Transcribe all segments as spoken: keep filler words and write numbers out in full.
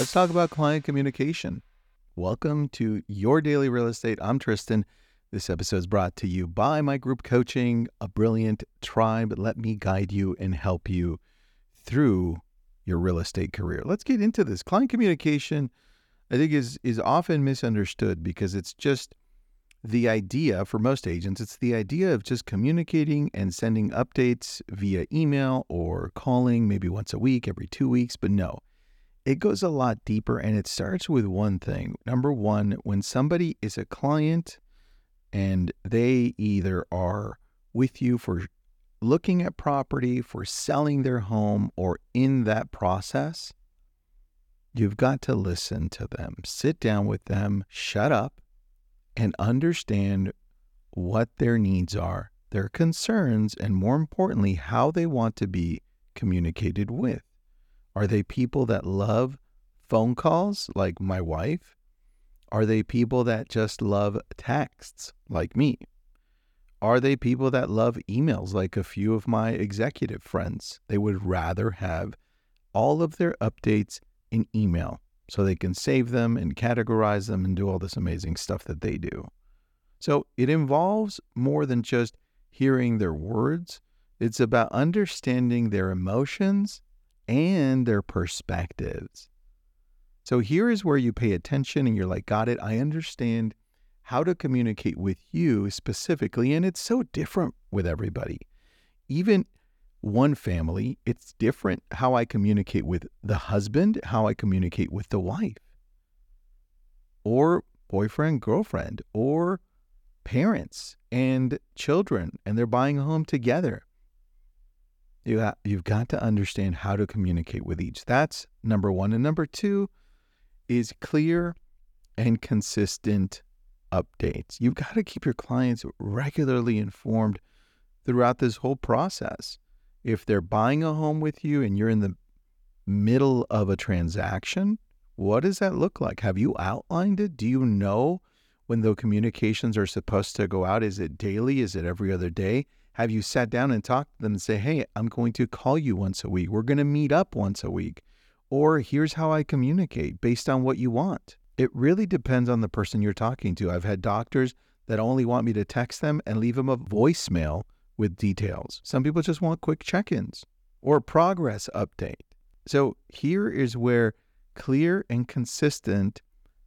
Let's talk about client communication. Welcome to Your Daily Real Estate. I'm Tristan. This episode is brought to you by my group coaching, A Brilliant Tribe. Let me guide you and help you through your real estate career. Let's get into this. Client communication, I think, is is often misunderstood because it's just the idea, for most agents, it's the idea of just communicating and sending updates via email or calling maybe once a week, every two weeks, but no. It goes a lot deeper, and it starts with one thing. Number one, when somebody is a client and they either are with you for looking at property, for selling their home, or in that process, you've got to listen to them. Sit down with them, shut up, and understand what their needs are, their concerns, and more importantly, how they want to be communicated with. Are they people that love phone calls, like my wife? Are they people that just love texts, like me? Are they people that love emails, like a few of my executive friends? They would rather have all of their updates in email so they can save them and categorize them and do all this amazing stuff that they do. So it involves more than just hearing their words. It's about understanding their emotions and their perspectives. So here is where you pay attention and you're like, got it, I understand how to communicate with you specifically. And it's so different with everybody. Even one family, it's different how I communicate with the husband, how I communicate with the wife, or boyfriend, girlfriend, or parents and children, and they're buying a home together. You ha- you've got to understand how to communicate with each. That's number one. And number two is clear and consistent updates. You've got to keep your clients regularly informed throughout this whole process. If they're buying a home with you and you're in the middle of a transaction, what does that look like? Have you outlined it? Do you know when the communications are supposed to go out? Is it daily? Is it every other day? Have you sat down and talked to them and say, hey, I'm going to call you once a week. We're going to meet up once a week. Or here's how I communicate based on what you want. It really depends on the person you're talking to. I've had doctors that only want me to text them and leave them a voicemail with details. Some people just want quick check-ins or a progress update. So here is where clear and consistent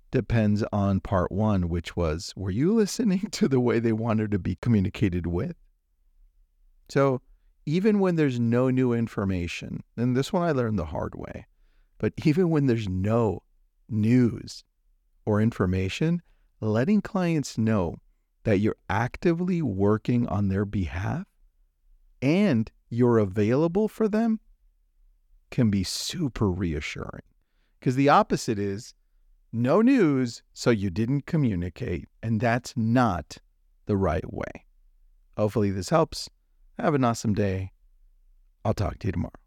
depends on part one, which was, were you listening to the way they wanted to be communicated with? So even when there's no new information, and this one I learned the hard way, but even when there's no news or information, letting clients know that you're actively working on their behalf and you're available for them can be super reassuring. Because the opposite is no news, so you didn't communicate, and that's not the right way. Hopefully this helps. Have an awesome day. I'll talk to you tomorrow.